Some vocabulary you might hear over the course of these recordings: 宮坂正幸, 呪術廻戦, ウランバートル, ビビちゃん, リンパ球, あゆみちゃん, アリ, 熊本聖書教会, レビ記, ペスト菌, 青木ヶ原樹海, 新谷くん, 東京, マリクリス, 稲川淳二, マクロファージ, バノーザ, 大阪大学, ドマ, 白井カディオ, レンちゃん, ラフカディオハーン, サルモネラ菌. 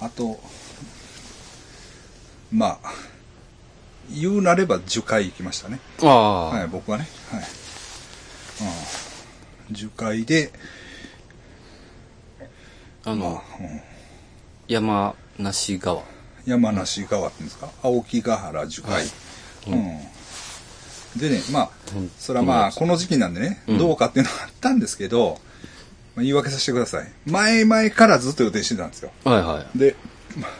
あとまあ言うなれば10回行きましたね。あ、はい、僕はね、はい、うん、10回でまあ、うん、山梨川、山梨川って言うんですか、青木ヶ原樹海、はい、うんうん、でね、まあそれはまあこの時期なんでね、うん、どうかっていうのはあったんですけど、まあ、言い訳させてください。前々からずっと予定してたんですよ、はいはい、で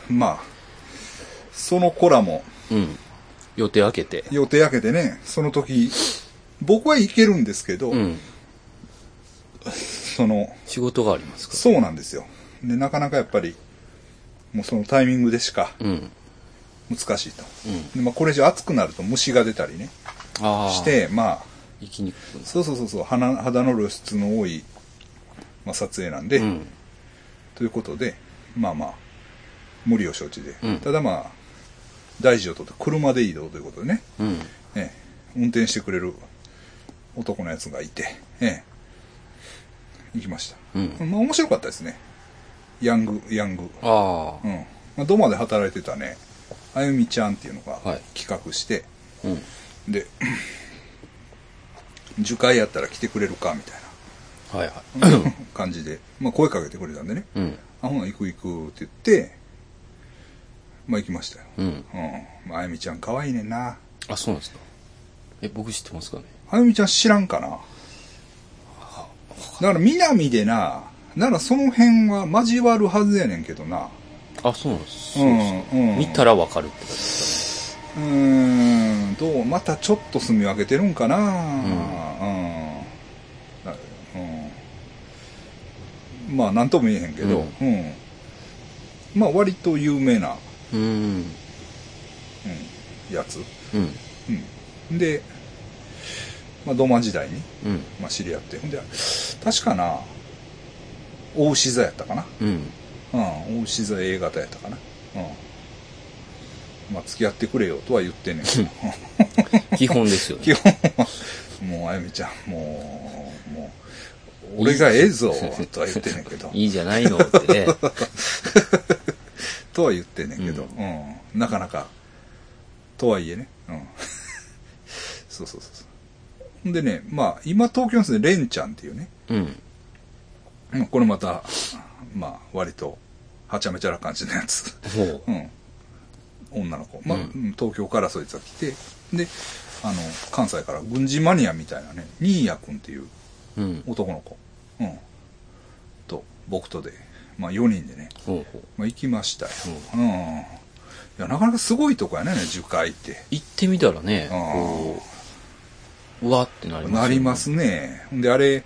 まあその子らも、うん、予定開けてね、その時僕は行けるんですけど、うん、その仕事がありますから、そうなんですよ。でなかなかやっぱりもうそのタイミングでしか難しいと、うん、まあ、これ以上暑くなると虫が出たりね、あしてまあ行きにくくなる、そうそうそうそう、肌の露出の多い、まあ、撮影なんで、うん、ということでまあまあ無理を承知で、うん、ただまあ大事をとって車で移動ということでね、うん、運転してくれる男のやつがいて、行きました、うん、まあ、面白かったですね。ヤング、あ、うん、まあ、ドマで働いてたねあゆみちゃんっていうのが企画して、はい、うん、で樹海やったら来てくれるかみたいな、はいはい、感じで、まあ、声かけてくれたんでね、うん、あ、ほな行くって言って、まあ、行きましたよ、うん、うん、まあ、あゆみちゃん可愛いねんな。あ、そうなんですか。僕知ってますかね。あゆみちゃん知らんかな。だから南でな、ならその辺は交わるはずやねんけどな。あ、そうなんです。そうです、うんうん、見たらわかるって感じですかね。どう、またちょっと住み分けてるんかな、うん、うん、まあ何とも言えへんけど、うんうん、まあ割と有名な、うんうん、やつ、うんうん、で、まあ、ドマ時代に、うん、まあ、知り合って、ほんで確かな大牛座やったかな、うん、うん、大牛座 A 型やったかな、うん、まあ付き合ってくれよとは言ってんねんけど基本ですよね。基本はもうあゆみちゃんもう俺がええぞとは言ってんねんけどいいじゃないのってねとは言ってんねんけど、うんうん、なかなかとはいえね、うん、そうそうそう。でね、まあ今東京のですね、レンちゃんっていうね、うん、これまた、まあ、割と、はちゃめちゃな感じのやつ。う、うん、女の子。まあ、うん、東京からそいつが来て、で、関西から軍事マニアみたいなね、新谷くんっていう男の子、うんうん、と、僕とで、まあ4人でね、ほうほう、まあ、行きましたよ、うん。いや、なかなかすごいとこやね、樹海って。行ってみたらね、うわってなりますね。なりますね。で、あれ、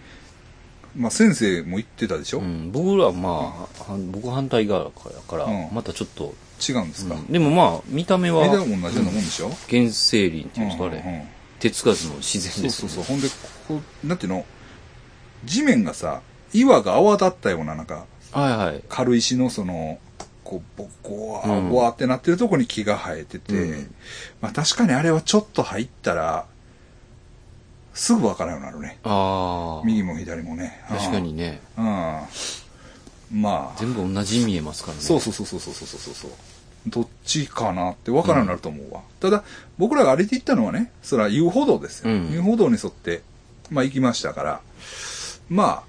まあ、先生も言ってたでしょ、うん、僕らはまあ、うん、僕反対側から、うん、またちょっと違うんですか、うん、でもまあ見た目は同じようなもんでしょ、うん、原生林っていうんですか、うんうん、あれ手つかずの自然ですよね。そうそうそう。ほんでこうなんていうの、地面がさ、岩が泡立ったような、なんか、はいはい、軽石のそのこうボコーボワーってなってるとこに木が生えてて、うん、まあ確かにあれはちょっと入ったらすぐ分からんようになるね。あ、右も左もね。確かにね。うん。まあ。全部同じに見えますからね。そう。どっちかなって分からんようになると思うわ。うん、ただ、僕らが歩いて行ったのはね、それは遊歩道ですよ。うん、遊歩道に沿って、まあ行きましたから、ま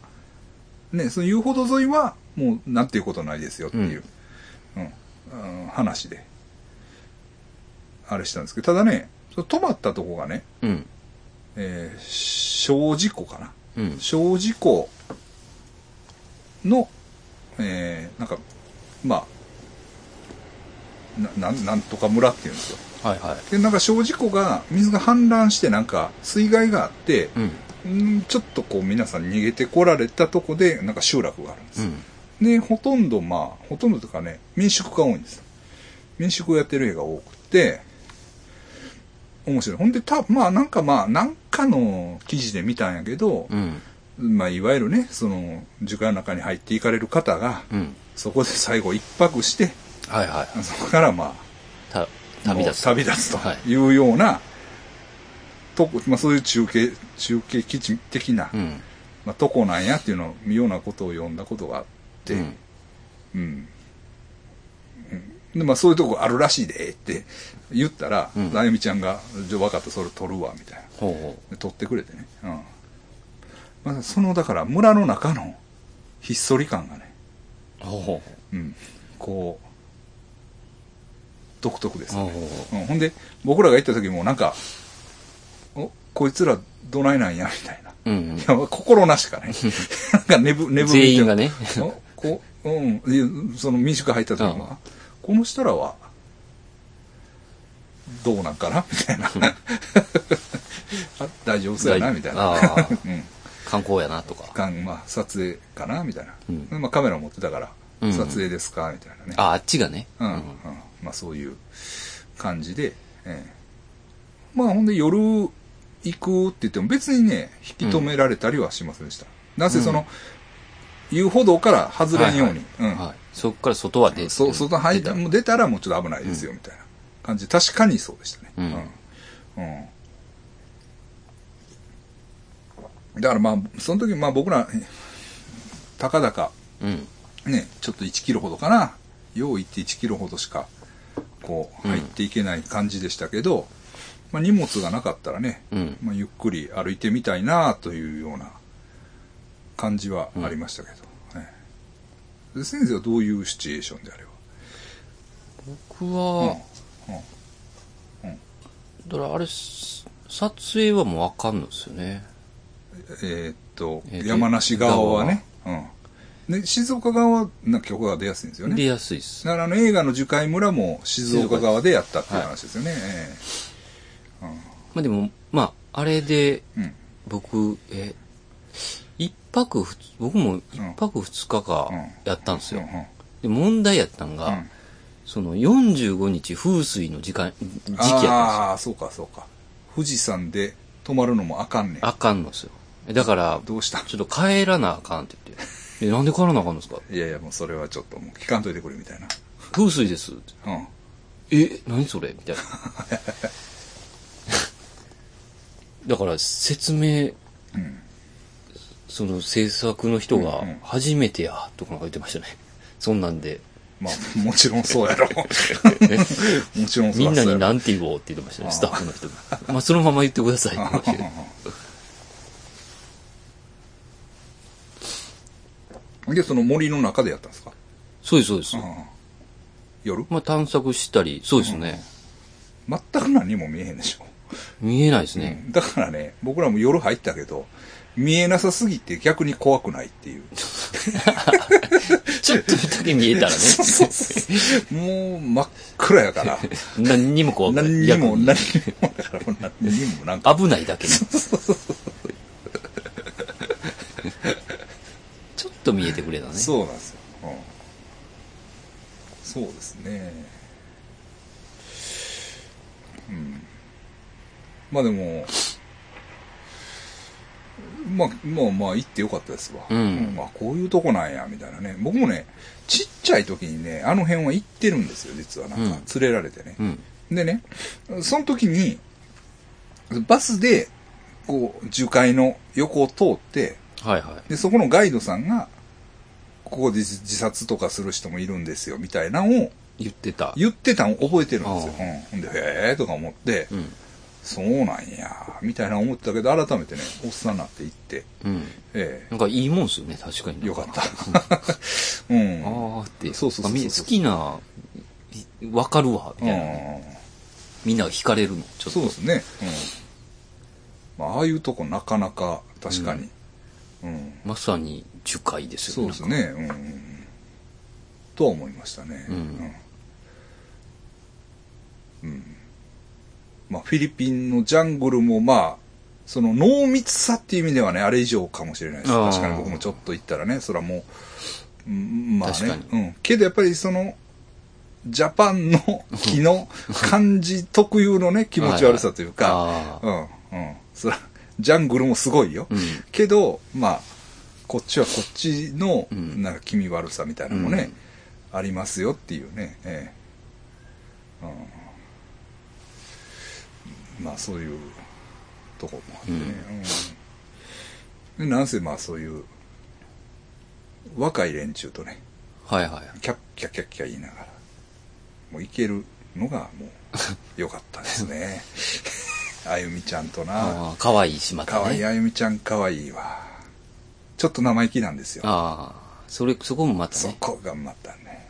あ、ね、その遊歩道沿いは、もうなんていうことないですよっていう、うんうん、話で、あれしたんですけど、ただね、止まったとこがね、うん、小事故かな、うん、小事故の、なんかまあ なんとか村っていうんですよ、はいはい、でなんか小事故が水が氾濫して、なんか水害があって、うん、ちょっとこう皆さん逃げてこられたとこでなんか集落があるんです、うん、でほとんどというかね、民宿が多いんです。民宿をやってる家が多くて面白い。ほんでまあなんかの記事で見たんやけど、うん、まあいわゆるね、その樹海の中に入っていかれる方が、うん、そこで最後一泊して、はいはい、そこからまあ旅立つというような、はい、まあ、そういう中継基地的な、うん、まあ、とこなんやっていうのをようなことを読んだことがあって、うん、うん、で、まあ、そういうとこあるらしいでって言ったら、うん、あゆみちゃんがじゃあ分かったそれ取るわみたいな、ほうほう、で取ってくれてね、うん、まあ、そのだから村の中のひっそり感がね、ほうほう、うん、こう独特ですよね、ほうほう、うん、ほんで僕らが行った時もなんかおこいつらどないなんやみたいな、うんうん、いや心なしかねなんかねぶ全員がねこう、うん、その民宿入った時はこの人らはどうなんかなみたいなあ大丈夫そうやなみたいな、うん、観光やなとか、まあ、撮影かなみたいな、うん、まあ、カメラ持ってたから、うんうん、撮影ですかみたいなね、あっちがね、うんうん、まあ、そういう感じで、まあほんで夜行くって言っても別にね引き止められたりはしませんでした、うん、なぜその、うん、遊歩道から外れんように、はいはい、うん、はい、そこから外は出て、外入ったも出たらもうちょっと危ないですよ、うん、みたいな感じで確かにそうでしたね、うん、うんうん、だからまあその時まあ僕らたかだか、うん、ねちょっと1キロほどかな、用意って1キロほどしかこう入っていけない感じでしたけど、うん、まあ、荷物がなかったらね、うん、まあ、ゆっくり歩いてみたいなというような感じはありましたけど、ね、うん、で先生はどういうシチュエーションであれば、僕は、うんうん、だからあれ撮影はもうあかんのですよね、山梨側はね、で静岡側の曲が出やすいんですよね。出やすいです。だから映画の樹海村も静岡側でやったっていう話ですよね。はい、うん、まあでもまああれで僕、僕も1泊2日かやったんですよ。うんうんうん、で問題やったんが、うん、その45日風水の時期やったんですよ。ああそうかそうか。富士山で泊まるのもあかんねん。あかんのですよ。だからどうしたちょっと帰らなあかんって言って。なんで帰らなあかんですか？いやいや、もうそれはちょっともう聞かんといてくれみたいな。風水です。うん。何それみたいな。だから説明、うん、その制作の人が初めてやとかなんか言ってましたね。そんなんで。まあもちろんそうやろ。もちろんそうやろ。みんなになんて言おうって言ってましたね。スタッフの人が。まあそのまま言ってくださいって言ってました。でその森の中でやったんですか？そうですそうです。夜？まあ探索したり、そうですね、うん。全く何も見えへんでしょ。見えないですね、うん。だからね、僕らも夜入ったけど、見えなさすぎて逆に怖くないっていう。ちょっとだけ見えたらね。そうもう真っ暗やから。何にも怖くない。何にもなんか危ないだけ。そう。と見えてくれたね。そうなんですよ、うん、そうですね、うん、まあでもまあ行ってよかったですわ、うんうん、まあこういうとこなんやみたいなね。僕もねちっちゃい時にねあの辺は行ってるんですよ実は。なんか連れられてね、うんうん、でねその時にバスでこう樹海の横を通って、はいはい、でそこのガイドさんがここで自殺とかする人もいるんですよみたいなのを言ってたの覚えてるんですよ、うん、でへーとか思って、うん、そうなんやみたいな思ってたけど改めてねおっさんになって行って、うんなんかいいもんですよね。確かによかった、うん、ああってそう好きな分かるわみたいな、ね、みんな惹かれるのちょっとそうですね、うんまあ、ああいうとこなかなか確かに、うんうん、まさに樹海ですよね。そうですね、うんうん、とは思いましたね、うんうん、まあフィリピンのジャングルもまあその濃密さっていう意味ではねあれ以上かもしれないです。確かに僕もちょっと行ったらねそれはもう、うん、まあね、うん、けどやっぱりそのジャパンの木の感じ特有のね気持ち悪さというか、はいはい、うんうんそらジャングルもすごいよ、うん、けどまあこっちはこっちのなんか気味悪さみたいなのもね、うん、ありますよっていうね、まあそういうとこもあってね、うんうん、でなんせまあそういう若い連中とね、はいはい、キャッキャッキャッキャ言いながらもう行けるのがもう良かったですね。あゆみちゃんとな。可愛いしまたね。可愛いあゆみちゃん可愛いわ。ちょっと生意気なんですよ。ああ、そこもまたね。そこがまたね。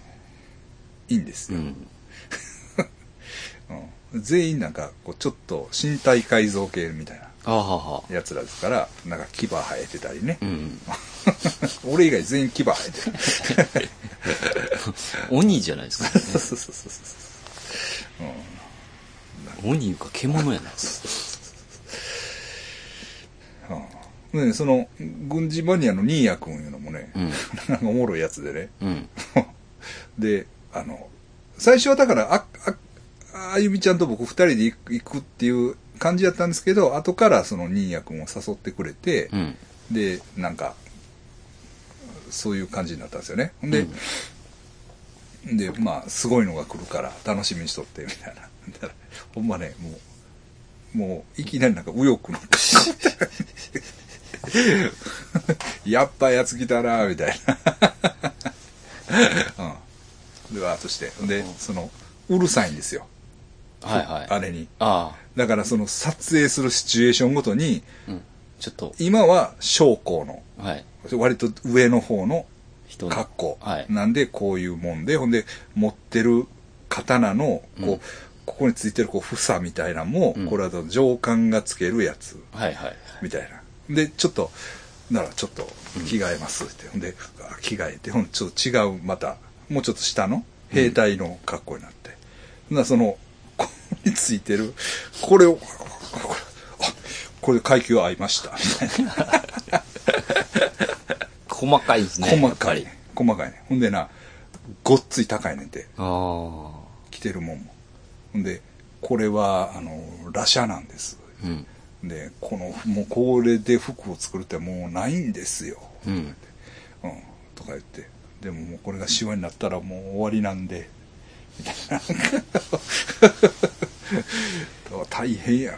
いいんですよ。うんうん、全員なんかこうちょっと身体改造系みたいなやつらですから、なんか牙生えてたりね、うん、俺以外全員牙生えてる鬼じゃないですか、ね、そう、うん、鬼いうか獣やないですか、うん、でその軍事マニアの新谷君いうのもね、うん、なんかおもろいやつでね、うん、で最初はだからあゆみちゃんと僕2人で行くっていう感じだったんですけど、後からその新谷君を誘ってくれて、うん、でなんかそういう感じになったんですよね。で、うん、でまあすごいのが来るから楽しみにしとってみたいな。だからほんまね、もういきなりなんか右翼のやっぱやつ来たなみたいな。うん。でわーっとして、でそのうるさいんですよ。はいはい、あれにあだからその撮影するシチュエーションごとに、うん、ちょっと今は将校の、はい、割と上の方の格好、はい、なんでこういうもんで、ほんで持ってる刀のこう、うん、ここについてるこう房みたいなのも、うん、これは上官がつけるやつ、はいはいはい、みたいなでちょっとならちょっと着替えますって、うん、ほんで着替えてほんちょっと違うまたもうちょっと下の兵隊の格好になって、うん、そのについてるこれをこれ階級合いましたみたいな細かいですね、細かいね。ほんでなごっつい高いねんて、あ着てるもんもほんでこれは羅車なんです、うん、でもうこれで服を作るってもうないんですよ、うんうん、とか言って、でももうこれがシワになったらもう終わりなんでみたいな大変やな、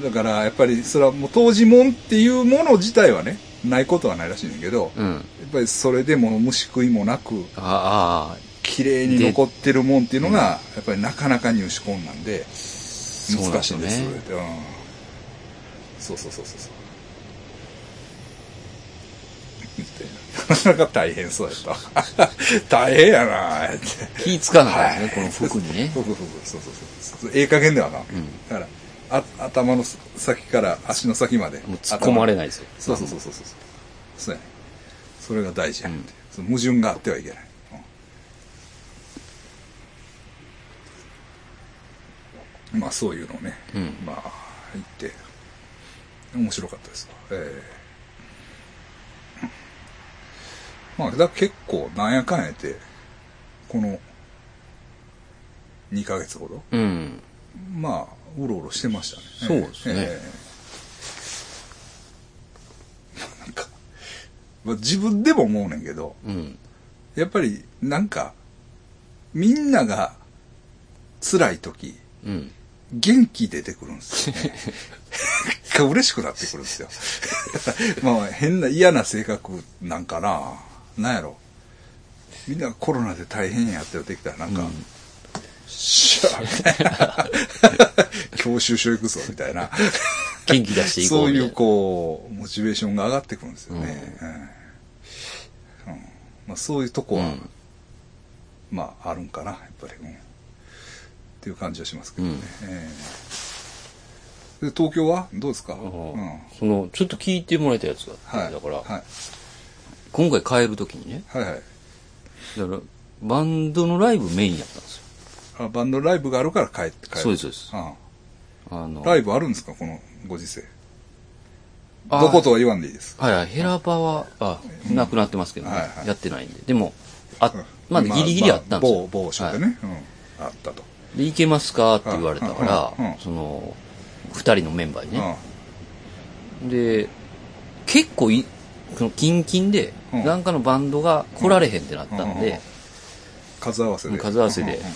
うん、だからやっぱりそれはもう当時もんっていうもの自体はねないことはないらしいんだけど、うん、やっぱりそれでも虫食いもなく綺麗に残ってるもんっていうのがやっぱりなかなか入手困難で難しいんです、そうなんですよね、うん、そうなかなか大変そうやった。大変やなって。気ぃつかないですね、はい、この服にね。そう。ええ加減ではな、うん。だから頭の先から足の先まで。もう突っ込まれないですよ。そうやね。それが大事やね、うん。その矛盾があってはいけない。うん、まあそういうのをね、うん、まあ言って面白かったです。まあ、だ結構なんやかんやてこの2ヶ月ほど、うん、まあうろうろしてましたね。そうですね、なんか、まあ、自分でも思うねんけど、うん、やっぱりなんかみんなが辛い時、うん、元気出てくるんですよね嬉しくなってくるんですよまあ変な嫌な性格なんかな、なんやろみんなコロナで大変やってできたらなんか、うん、シャーみたいな教習所行くぞみたいな元気出していこうそういうこうモチベーションが上がってくるんですよね、うんうん、まあ、そういうとこは、うん、まああるんかなやっぱり、うん、っていう感じはしますけどね、うん、で東京はどうですか、うん、そのちょっと聞いてもらえたやつがあって、はい、だから、はい、今回帰るときにね、はいはい、だからバンドのライブメインやったんですよ。あ、バンドライブがあるから帰る。そうです、うん、ライブあるんですかこのご時世。どことは言わんでいいです。はいはい、ヘラバはなくなってますけど、ね、うん、はいはい、やってないんで、でもまだギリギリあったんですよ。某所でね、はい、うん、あったと。で行けますかって言われたから、うんうんうん、その2人のメンバーにね、うん、で結構そのキンキンで何かのバンドが来られへんってなったんで数合わせで、うんうんう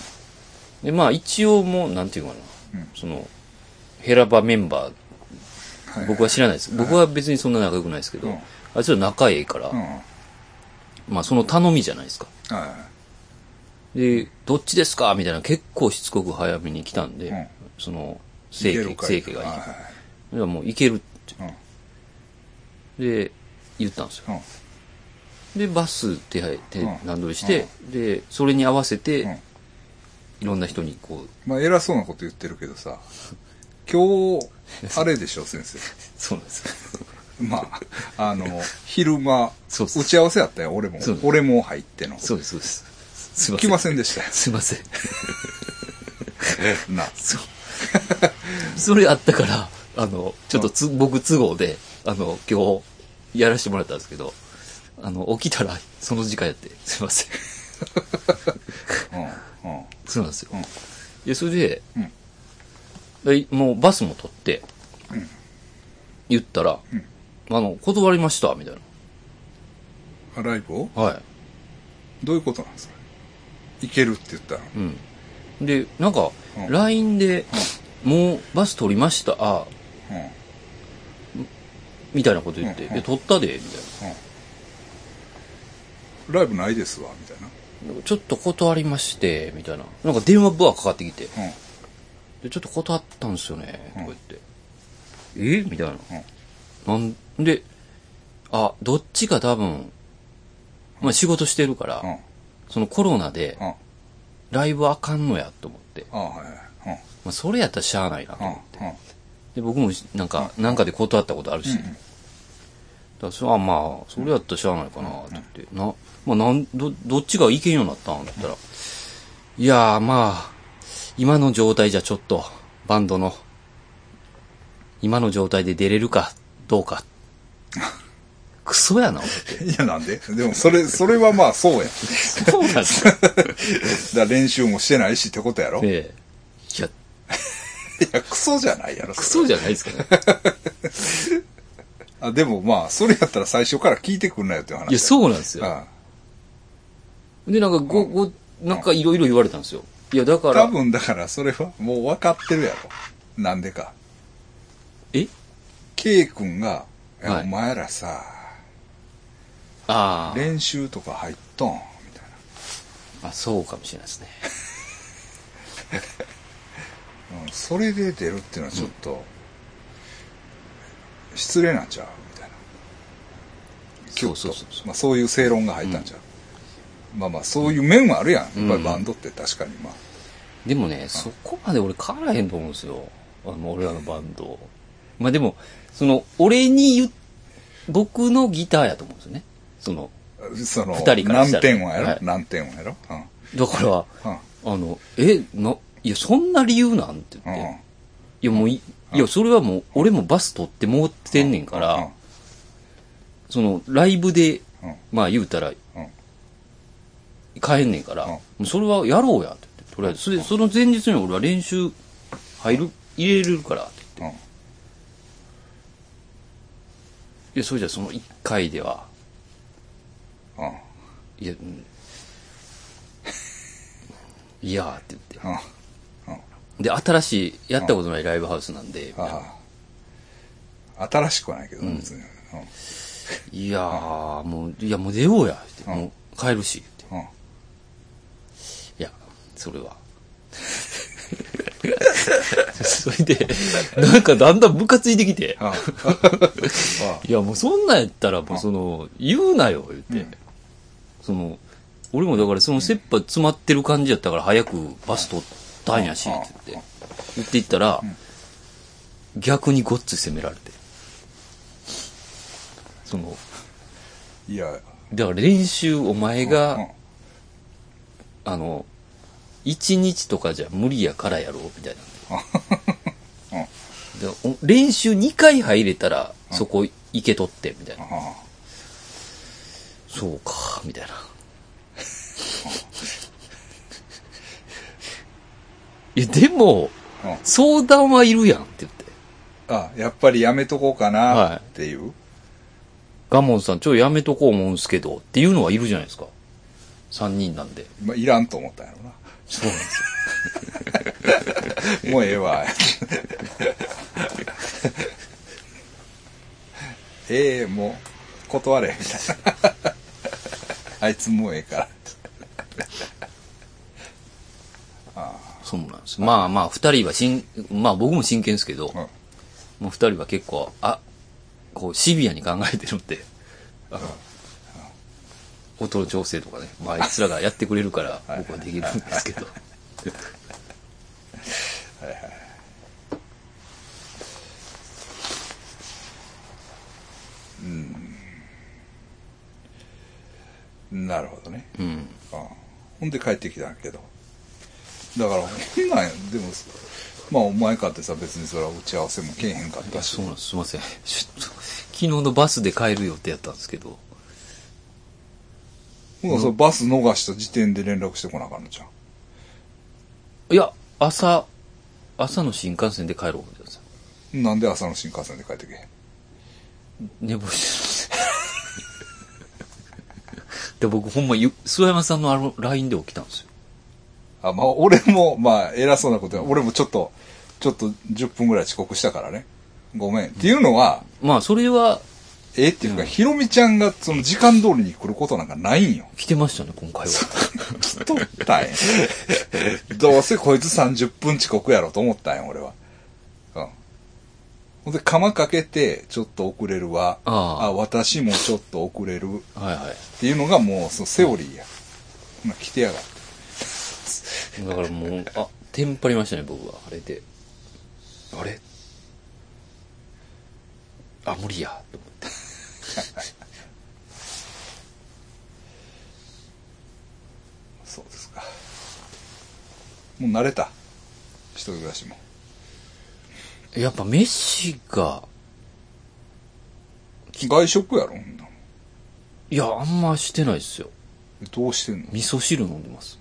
ん、でまあ一応もうなんていうかな、うん、そのヘラバメンバー、はいはい、僕は知らないです、はい、僕は別にそんな仲良くないですけど、うん、あいつら仲いいから、うん、まあその頼みじゃないですか。はい。で、どっちですかみたいな結構しつこく早めに来たんで、うん、その、清家がいい。はい、でもういけるって、うん。で、言ったんですよ。うん、で、バス手段取りして、うん、で、それに合わせて、うん、いろんな人にこう。まあ偉そうなこと言ってるけどさ、今日、あれでしょ、先生。そうなんですよ。まあ、昼間、打ち合わせやったよ、俺も入っての。そうです、そうです。すいません。来ませんでしたよ。すいません。な。それあったから、ちょっと僕都合で、今日、やらせてもらったんですけど、起きたら、その時間やって、すいません。うん、うん。そうなんですよ。うん、いや、それで、うん、もうバスも取って、うん、言ったら、うん、断りました、みたいな。ライブを？はい。どういうことなんですか？いけるって言ったら。うん。で、なんか、LINE で、うん、もうバス取りました、あ、うん、みたいなこと言って、うんうん、取ったで、みたいな、うん。ライブないですわ、みたいな。ちょっと断りまして、みたいな。なんか電話ブワーかかってきて、うん、でちょっと断ったんですよね、うん、とか言って。みたいな。うんなんで、あ、どっちか多分、まあ仕事してるから、うん、そのコロナで、ライブあかんのやと思って、うんはいうん、まあそれやったらしゃあないなと思って、うんうん、で僕もなんかで断ったことあるし、うん、だからそれはまあ、それやったらしゃあないかなと思って、うん、どっちがいけんようになったんだったら、うん、いやーまあ、今の状態じゃちょっと、バンドの、今の状態で出れるか、どうか。クソやな、俺って。いや、なんで？でも、それはまあ、そうや。そうなんですよ。だ練習もしてないしってことやろ？いや。いや、クソじゃないやろ。クソじゃないですかね。あ、でもまあ、それやったら最初から聞いてくんなよって話。いや、そうなんですよ。ああで、なんか、なんかいろいろ言われたんですよ。いや、だから。多分、だから、それはもう分かってるやろ。なんでか。K 君が、はい、お前らさあ、練習とか入っとんみたいな。あ、そうかもしれないですね。それで出るっていうのはちょっと、うん、失礼なんちゃうみたいな。そう。まあそういう正論が入ったんちゃう。うん、まあそういう面はあるやん。やっぱりバンドって確かにまあ。うん、でもね、そこまで俺変わらへんと思うんですよ。俺らのバンド。まあでも。その、俺に僕のギターやと思うんですよね。その、二人からしたら。何点をやろ、うん、だから、うん、いや、そんな理由なんて言って。うん、いや、それはもう、俺もバス取ってもうってんねんから、うんうん、その、ライブで、うん、まあ言うたら、帰んねんから、うん、それはやろうやって言って、とりあえず。それで、その前日に俺は練習入れるからって言って。うんいや、それじゃその1回では。うん。いや、いやーって言って。うん。で、新しい、やったことないライブハウスなんで。新しくはないけど、うん、別に。うん、いやー、もう出ようや。ってもう帰るしって。うん。いや、それは。それで、なんかだんだんムカついてきて。いや、もうそんなんやったら、もう言うなよ、言って、うん。俺もだから切羽詰まってる感じやったから、早くバス取ったんやし、って言ったら、逆にごっつ責められて。いや、だから練習、お前が、1日とかじゃ無理やからやろうみたいなんで、うん、練習2回入れたらそこ行けとってみたいな、うん、そうかみたいな、うん、いやでも、うん、相談はいるやんって言って、あ、やっぱりやめとこうかなっていう、はい、ガモンさんちょっとやめとこう思うんすけどっていうのはいるじゃないですか、3人なんで、まあ、いらんと思ったんやろな。そうなんですよ。もうええわ。もう断れみたいな。あいつもうええからあそうなんです、はい、まあまあ2人はまあ僕も真剣ですけど、うん、もう2人は結構こうシビアに考えてるんで、うんうん、音の調整とかね、まあ、あいつらがやってくれるから僕はできるんですけどはいはい、うん、なるほどね、うん、あほんで帰ってきたんやけど、だから変なんやでもまあお前かってさ別にそれは打ち合わせもけえへんかったし、そうなんです、すいません昨日のバスで帰る予定やったんですけど、もうそのバス逃した時点で連絡してこなあかんのじゃん。いや朝の新幹線で帰ろうみたいな。なんで朝の新幹線で帰ってけへん。寝坊してるで僕ほんま諏訪山さんのLINE で起きたんですよ。あ、まあ俺もまあ偉そうなことは、俺もちょっと10分ぐらい遅刻したからね、ごめん、っていうのはまあそれはっていうか、うん、ひろみちゃんがその時間通りに来ることなんかないんよ。来てましたね今回は来とったんやどうせこいつ30分遅刻やろと思ったんや俺は。ほんで、釜かけて、ちょっと遅れるわ。私もちょっと遅れる。はいはい。っていうのがもう、そのセオリーや。まあ、来てやがって。だからもう、テンパりましたね、僕は。あれで。あれ？無理や。と思って。そうですか。もう慣れた。一人暮らしも。やっぱ飯が外食やろんな。いやあんましてないっすよ。どうしてんの？味噌汁飲んでます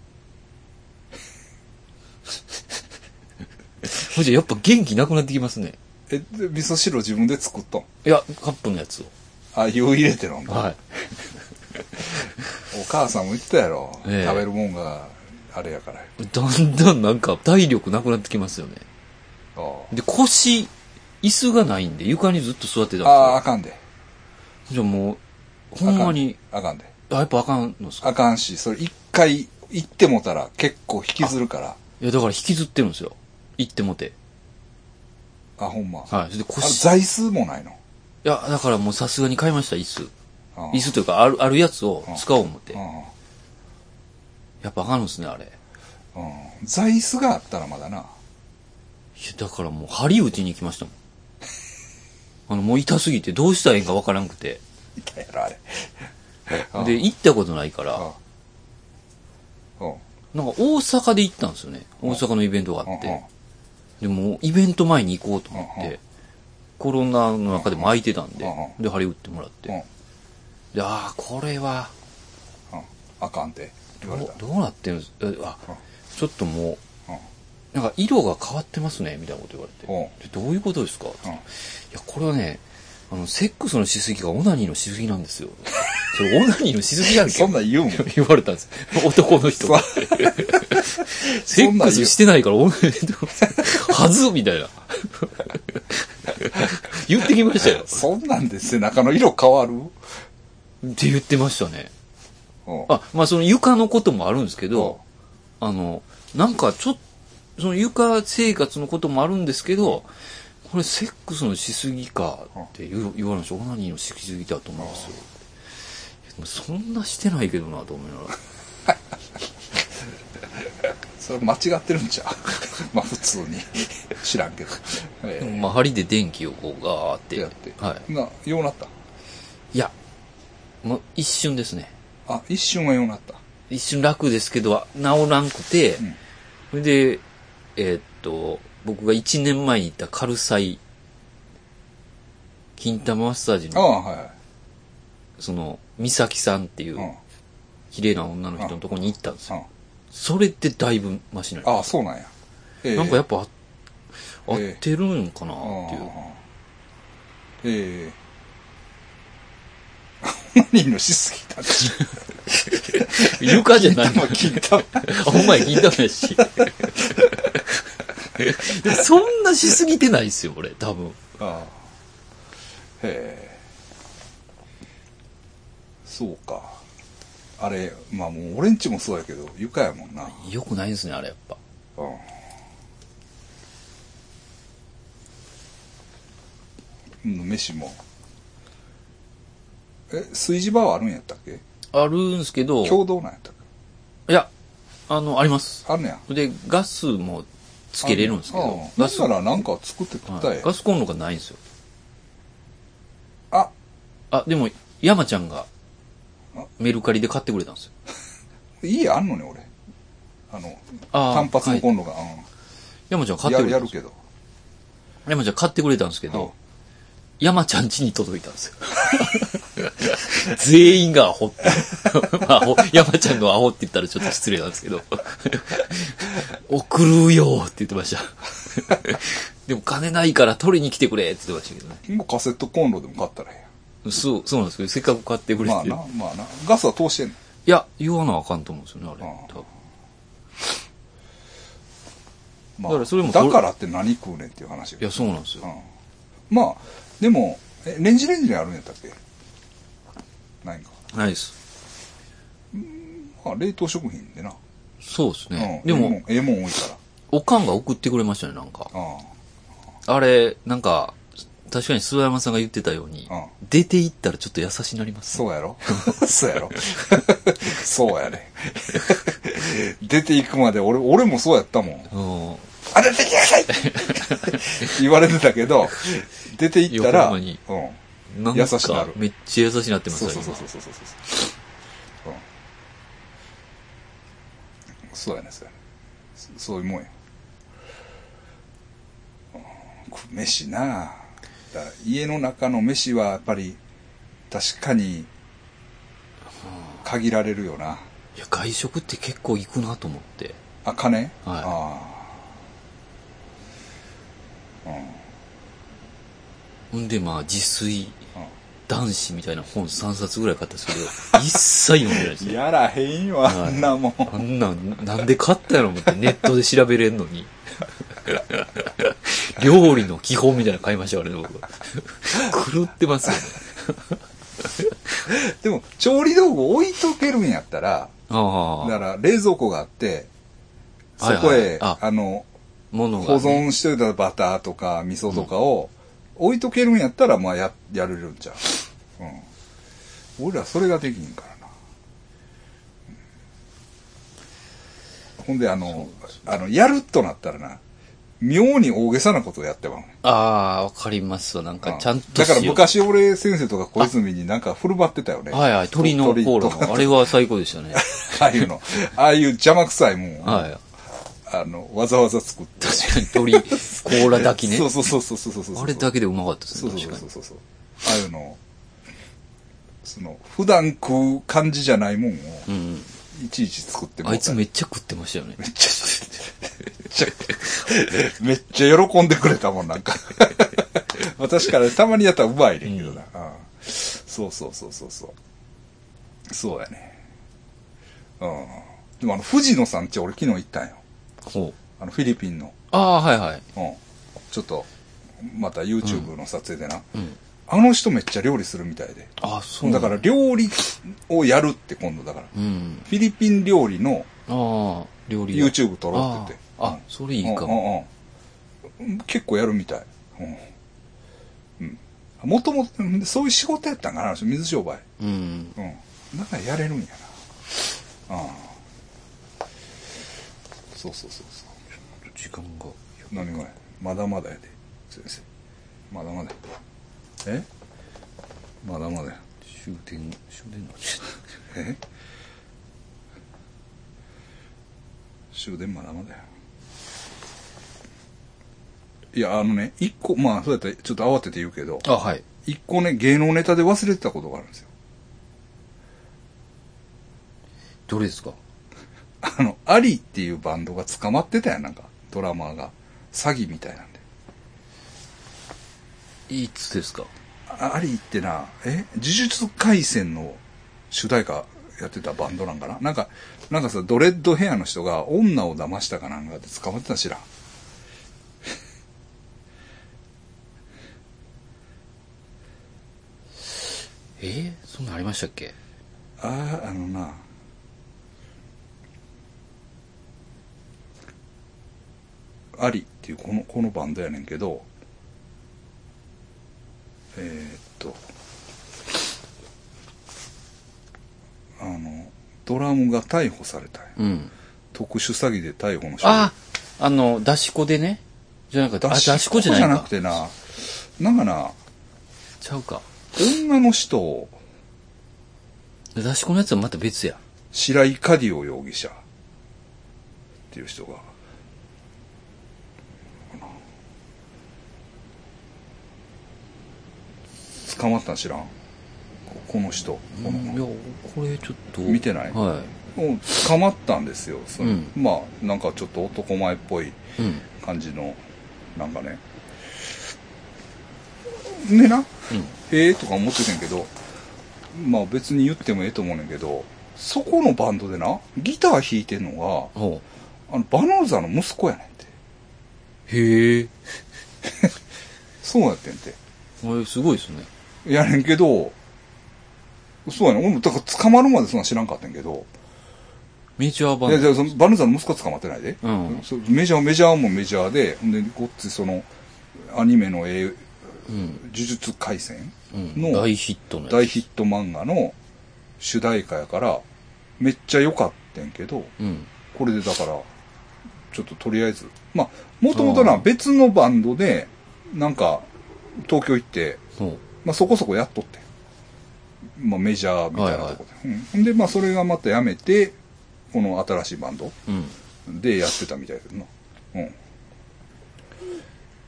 ほんじゃやっぱ元気なくなってきますね。で味噌汁を自分で作ったん？いやカップのやつを湯入れて飲んだ、はいお母さんも言ってたやろ、食べるもんがあれやから。だんだんなんか体力なくなってきますよね。で椅子がないんで床にずっと座ってたんですよ。あかんで。じゃあもうほんまにあかんで。やっぱあかんのですか？あかんし、それ一回行ってもたら結構引きずるから。いやだから引きずってるんですよ行ってもて。ほんま。はい。で座椅子もないの？いやだからもうさすがに買いました椅子。椅子というかあるやつを使おう思って。やっぱあかんのですねあれ。座椅子があったらまだな。だからもう針打ちに行きましたもんもう痛すぎてどうしたらいいかわからんくて。痛いやろあれで行ったことないから、なんか大阪で行ったんですよね。大阪のイベントがあって、でもイベント前に行こうと思って、コロナの中でも空いてたんで、で針打ってもらって、でこれは、あかんって言われた。どうなってるんですか、ちょっともうなんか色が変わってますねみたいなこと言われて、どういうことですか、いやこれはねセックスのしすぎがオナニーのしすぎなんですよそれオナニーのしすぎやんけそんなん言うもん言われたんです男の人セックスしてないからオナニーはずみたいな言ってきましたよそんなんで背中の色変わるって言ってましたね。まあその床のこともあるんですけど、なんかちょっとその床生活のこともあるんですけど、これセックスのしすぎかって言われました。オナニーのしすぎだと思いますよ。そんなしてないけどなと思いながらそれ間違ってるんちゃうまあ普通に知らんけど、針で電気をこうガーってやって、ようなった。いやもう一瞬ですね。一瞬はようなった。一瞬楽ですけど治らんくて、それで僕が1年前に行ったカルサイ、金玉マッサージの、その、美咲さんっていう、綺麗な女の人のとこに行ったんですよ。それってだいぶマシになりました。そうなんや。なんかやっぱ、合ってるんかなっていう。何のしすぎたんでしょ床じゃないの金玉。お前金玉やし。そんなしすぎてないですよ俺多分。そうか。あれ、まあもう俺んちもそうやけど、床やもんな。よくないですね、あれやっぱ。うん。飯も。炊事場はあるんやったっけ？あるんすけど。共同なんやったっけ？いや、あります。あるねや。で、ガスもつけれるんですけど。ガスからなんか作ってくれたらええ。ガスコンロがないんですよ。あ、でも、山ちゃんがメルカリで買ってくれたんですよ。家あんのね、俺。単発のコンロが。はい、うん、山ちゃん買ってくれたんですよ。やるけど。山ちゃん買ってくれたんですけど、山ちゃん家に届いたんですよ。全員がアホって。山ちゃんがアホって言ったらちょっと失礼なんですけど。送るよって言ってました。でも金ないから取りに来てくれって言ってましたけどね。今カセットコンロでも買ったらええやん。そうなんですけど、せっかく買ってくれてる。まあな。ガスは通してんの？いや、言わなあかんと思うんですよね、あれ。多分。まあ、だからって何食うねんっていう話よ。いや、そうなんですよ。うん、まあ、でも、レンジにあるんやったっけ？ないんか。ないです。まあ、冷凍食品でな。そうですね。うん、でも、ええもん多いから。おかんが送ってくれましたね、なんか。あれ、なんか、確かに諏訪山さんが言ってたように、出て行ったらちょっと優しになります、ね。そうやろそうやろそうやね。出て行くまで俺もそうやったもん。あ、出てきなさい言われてたけど、出て行ったら、うん、優しくなる。めっちゃ優しくなってますね。そう、うん。そうやね、そうやね。そういうもんや。飯なぁ。だから家の中の飯はやっぱり、確かに、限られるよな。いや、外食って結構行くなと思って。あ、金？はい。うんで、まあ、自炊、男子みたいな本3冊ぐらい買ったんですけど、一切読んでないですね。やらへんよ、あんなもん。あんなん、なんで買ったやろ思って、ネットで調べれんのに。料理の基本みたいなの買いましたよ、あれ僕は。狂ってますよね。でも、調理道具置いとけるんやったら、だから冷蔵庫があって、そこへ、保存しといたバターとか味噌とかを置いとけるんやったら、まあやれるんちゃう。うん。俺らそれができんからな。うん、ほんで、やるとなったらな、妙に大げさなことをやってまうね。ああ、わかりますわ。なんか、ちゃんとだから昔俺先生とか小泉になんか振る舞ってたよね。はいはい、鳥のコーラも。あれは最高でしたね。ああいうの。ああいう邪魔くさいもん。はい。わざわざ作って。確かに鳥、コーラだけね。そう。あれだけでうまかったですね。そう。ああいうの、普段食う感じじゃないもんを、いちいち作ってもらった。あいつめっちゃ食ってましたよね。めっちゃ喜んでくれたもん、なんか。確かにたまにやったらうまいねんけどな。そう。そうやね。うん。でも藤野さんち俺昨日行ったんよ。ほう。フィリピンの。ああ、はいはい。うん。ちょっと、また YouTube の撮影でな。うん。あの人めっちゃ料理するみたいで。あ、そう。だから料理をやるって今度だから。うん。フィリピン料理の、料理 YouTube 撮ろうって言って。あ、それいいかも。結構やるみたい。うん。もともと、そういう仕事やったんかな、水商売。うん。うん。だからやれるんやな。うん。そう。時間が。何がや。まだまだやで。先生。まだまだや。まだまだや。終電なんです。終電まだまだや。いや、一個、まあ、そうやったらちょっと慌てて言うけど、はい。一個ね、芸能ネタで忘れてたことがあるんですよ。どれですか？アリっていうバンドが捕まってたやん、なんか、ドラマーが。詐欺みたいなんで。いつですか？アリってな、呪術廻戦の主題歌やってたバンドなんかな？なんかさ、ドレッドヘアの人が女を騙したかなんかって捕まってたしら。そんなんありましたっけ？ああ、アリっていうこのバンドやねんけど、ドラムが逮捕されたんや、うん、特殊詐欺で逮捕の人。あ、出し子でね、じゃなくて、出し子じゃなくてな、なんかな、ちゃうか、女の人、出し子のやつはまた別や。白井カディオ容疑者っていう人が、捕まったん知らん。この人、いや、これちょっと見てない、はい、もう捕まったんですよ、それ、うん、まあなんかちょっと男前っぽい感じの、うん、なんかねねな、うん、とか思っててんけど、まあ別に言ってもええと思うねんけど、そこのバンドでな、ギター弾いてんのが、うバノーザの息子やねんて。へえそうやってんて。あれすごいですね。やねんけど、そうやねん、俺もだから捕まるまでそんな知らんかったんけど、メジャーバンド、いやそのバノーザの息子は捕まってないで、うん、メジャーもメジャーで、ほんでこっちそのアニメの呪術廻戦の大ヒットの大ヒット漫画の主題歌やからめっちゃ良かったんけど、うん、これでだからちょっととりあえず、まあもともとな別のバンドでなんか東京行って、まあ、そこそこやっとって、まあ、メジャーみたいなとこで、はいはい、うん、でまあそれがまたやめてこの新しいバンドでやってたみたいだけどな、うんうん、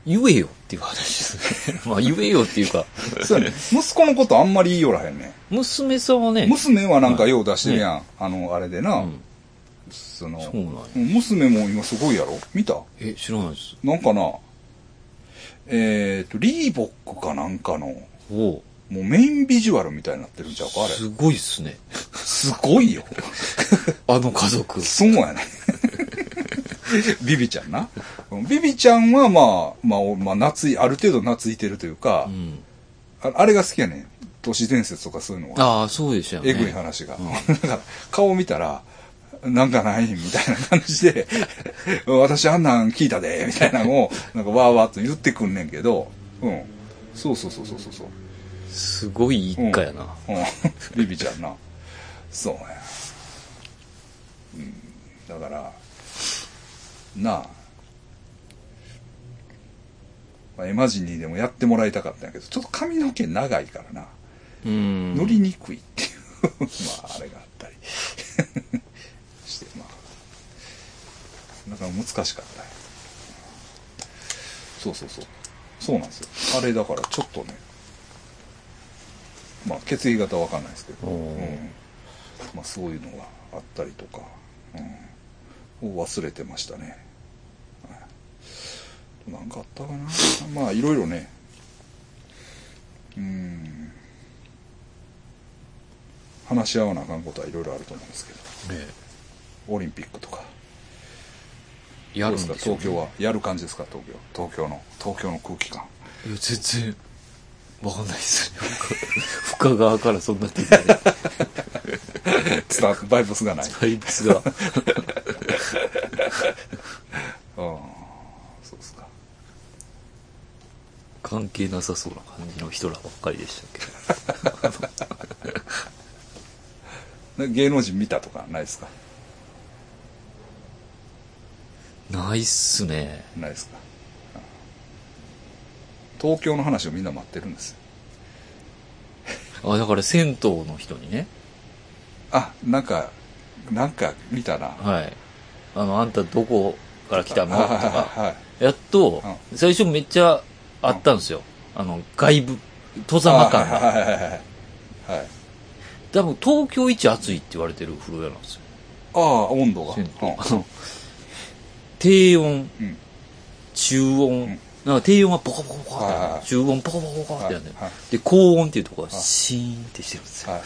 言えよっていう話ですねまあ言えよっていうかそうやね、息子のことあんまり言いよらへんね。娘さんはね、娘はなんかよう出してるやん、はいね、あれでな、うん、そうなんや。娘も今すごいやろ、見た？知らないです。なんかな、リーボックかなんかのもうメインビジュアルみたいになってるんちゃうか、あれ。すごいっすね。すごいよ。あの家族。そうやね。ビビちゃんな。ビビちゃんはまあある程度懐いてるというか、うん、あれが好きやね。都市伝説とかそういうのが。ああ、そうでしたよね。えぐい話が。うん、だから顔見たら、なんかないみたいな感じで私あんなん聞いたでみたいなのをなんかわーわーと言ってくんねんけど、うん、そうすごい一家やな、うんうん、ビビちゃんな。そうや、うん、だからなあ、まあ、エマジニーでもやってもらいたかったんやけど、ちょっと髪の毛長いからな、うん、乗りにくいっていうまああれがあったりだから難しかった。そうなんですよ。あれだからちょっとね、まあ血液型は分かんないですけど、うん、まあそういうのがあったりとか、うん、忘れてましたね、はい、なんかあったかな。まあいろいろね、話し合わなあかんことはいろいろあると思うんですけど、ね、オリンピックとかやるんですか、東京は。やる感じですか、東京の空気感。いや、全然、わかんないですよ。深川からそんなって言ってない。バイブスがない。バイブスが。ああ、そうですか。関係なさそうな感じの人らばっかりでしたけど。芸能人見たとかないですか？ないっすね。ないですか。東京の話をみんな待ってるんですよ。あ、だから銭湯の人にね。あ、なんか見たな。はい。あんたどこから来たのとか、はい、やっと、うん、最初めっちゃあったんですよ。うん、外部戸様感が。はい。多分東京一暑いって言われてる風呂屋なんですよ。ああ、温度が。低温、うん、中温、うん、なんか低温はポカポカポカって、はい、中温ポカポカポカってやるんだよ、はいはい、で高温っていうところはシーンってしてるんですよ、はい、で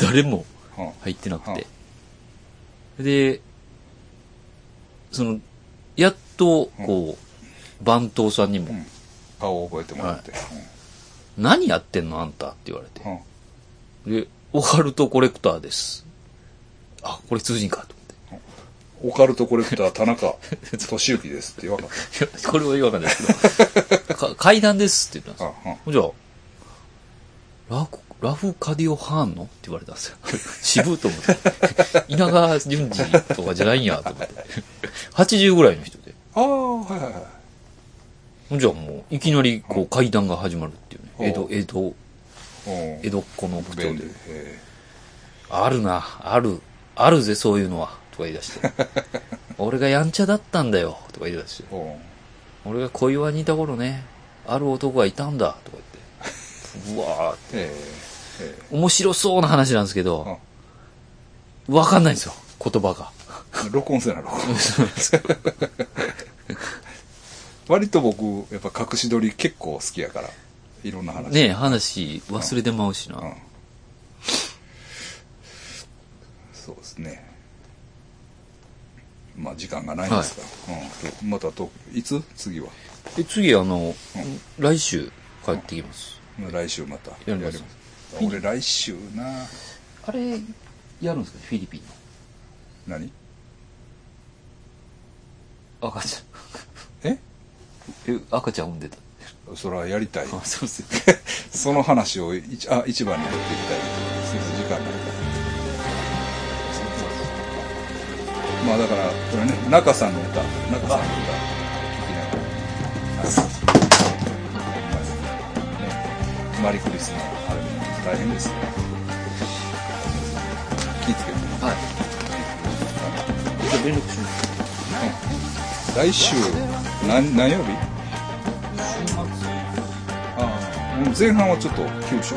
誰も入ってなくて、はい、でやっとこう番頭さんにも、うん、顔を覚えてもらって、はい、何やってんのあんたって言われて、でオカルトコレクターです。あ、これ通じんかと思って、オカルトコレクター田中俊之ですって分かった。これは違和感ですけど。階段ですって言ったんですよ。じゃあ、ラフカディオハーンのって言われたんですよ。渋いと思って。稲川淳二とかじゃないんやと思って。80ぐらいの人で。ああ、はいはいはい。じゃあもう、いきなりこう階段が始まるっていうね。江戸っ子の部長で。あるな、あるぜ、そういうのは。とか言い出して俺がやんちゃだったんだよとか言い出して俺が小岩にいた頃ねある男がいたんだとか言ってうわーって、面白そうな話なんですけど、分かんないんですよ言葉が録音せな録音割と僕やっぱ隠し撮り結構好きやからいろんな話ねえ話忘れてまうしな、そうですねまあ時間がないんですから、またといつ次は次来週帰ってきます、来週またやります俺来週なあれやるんですかフィリピンの何赤ちゃん赤ちゃん産んでたそれはやりたいそうですその話を一番にやっていきたい時間ないからまあだからこれね中さんの歌聴きながらマリクリスのあれも大変ですね気ぃつけてはいじゃあ連絡します来週何曜日週末あ前半はちょっと急所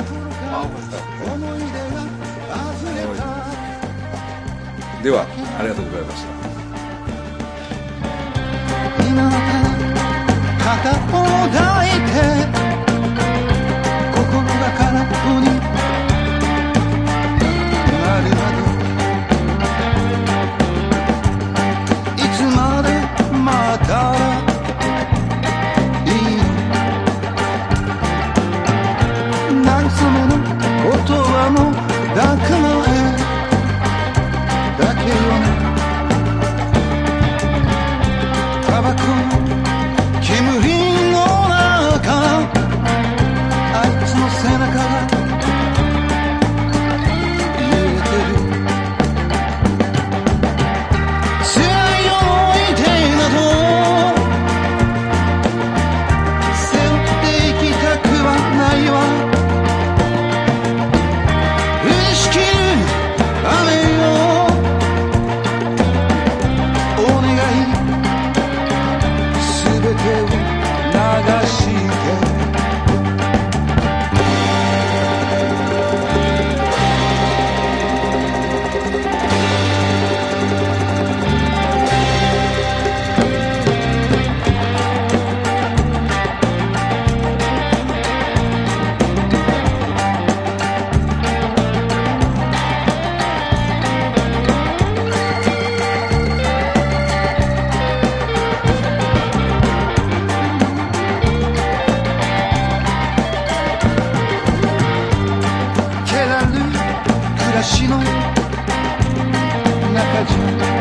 ではありがとうございました田舎片方抱いて心が空っぽになるまでいつまで待ったらいいの何その言葉も抱く前タバコを吸って煙の中あいつの背中が揺れてる強い思い出など背負っていきたくはないわ打ち切る雨よ暮らしの中じゃ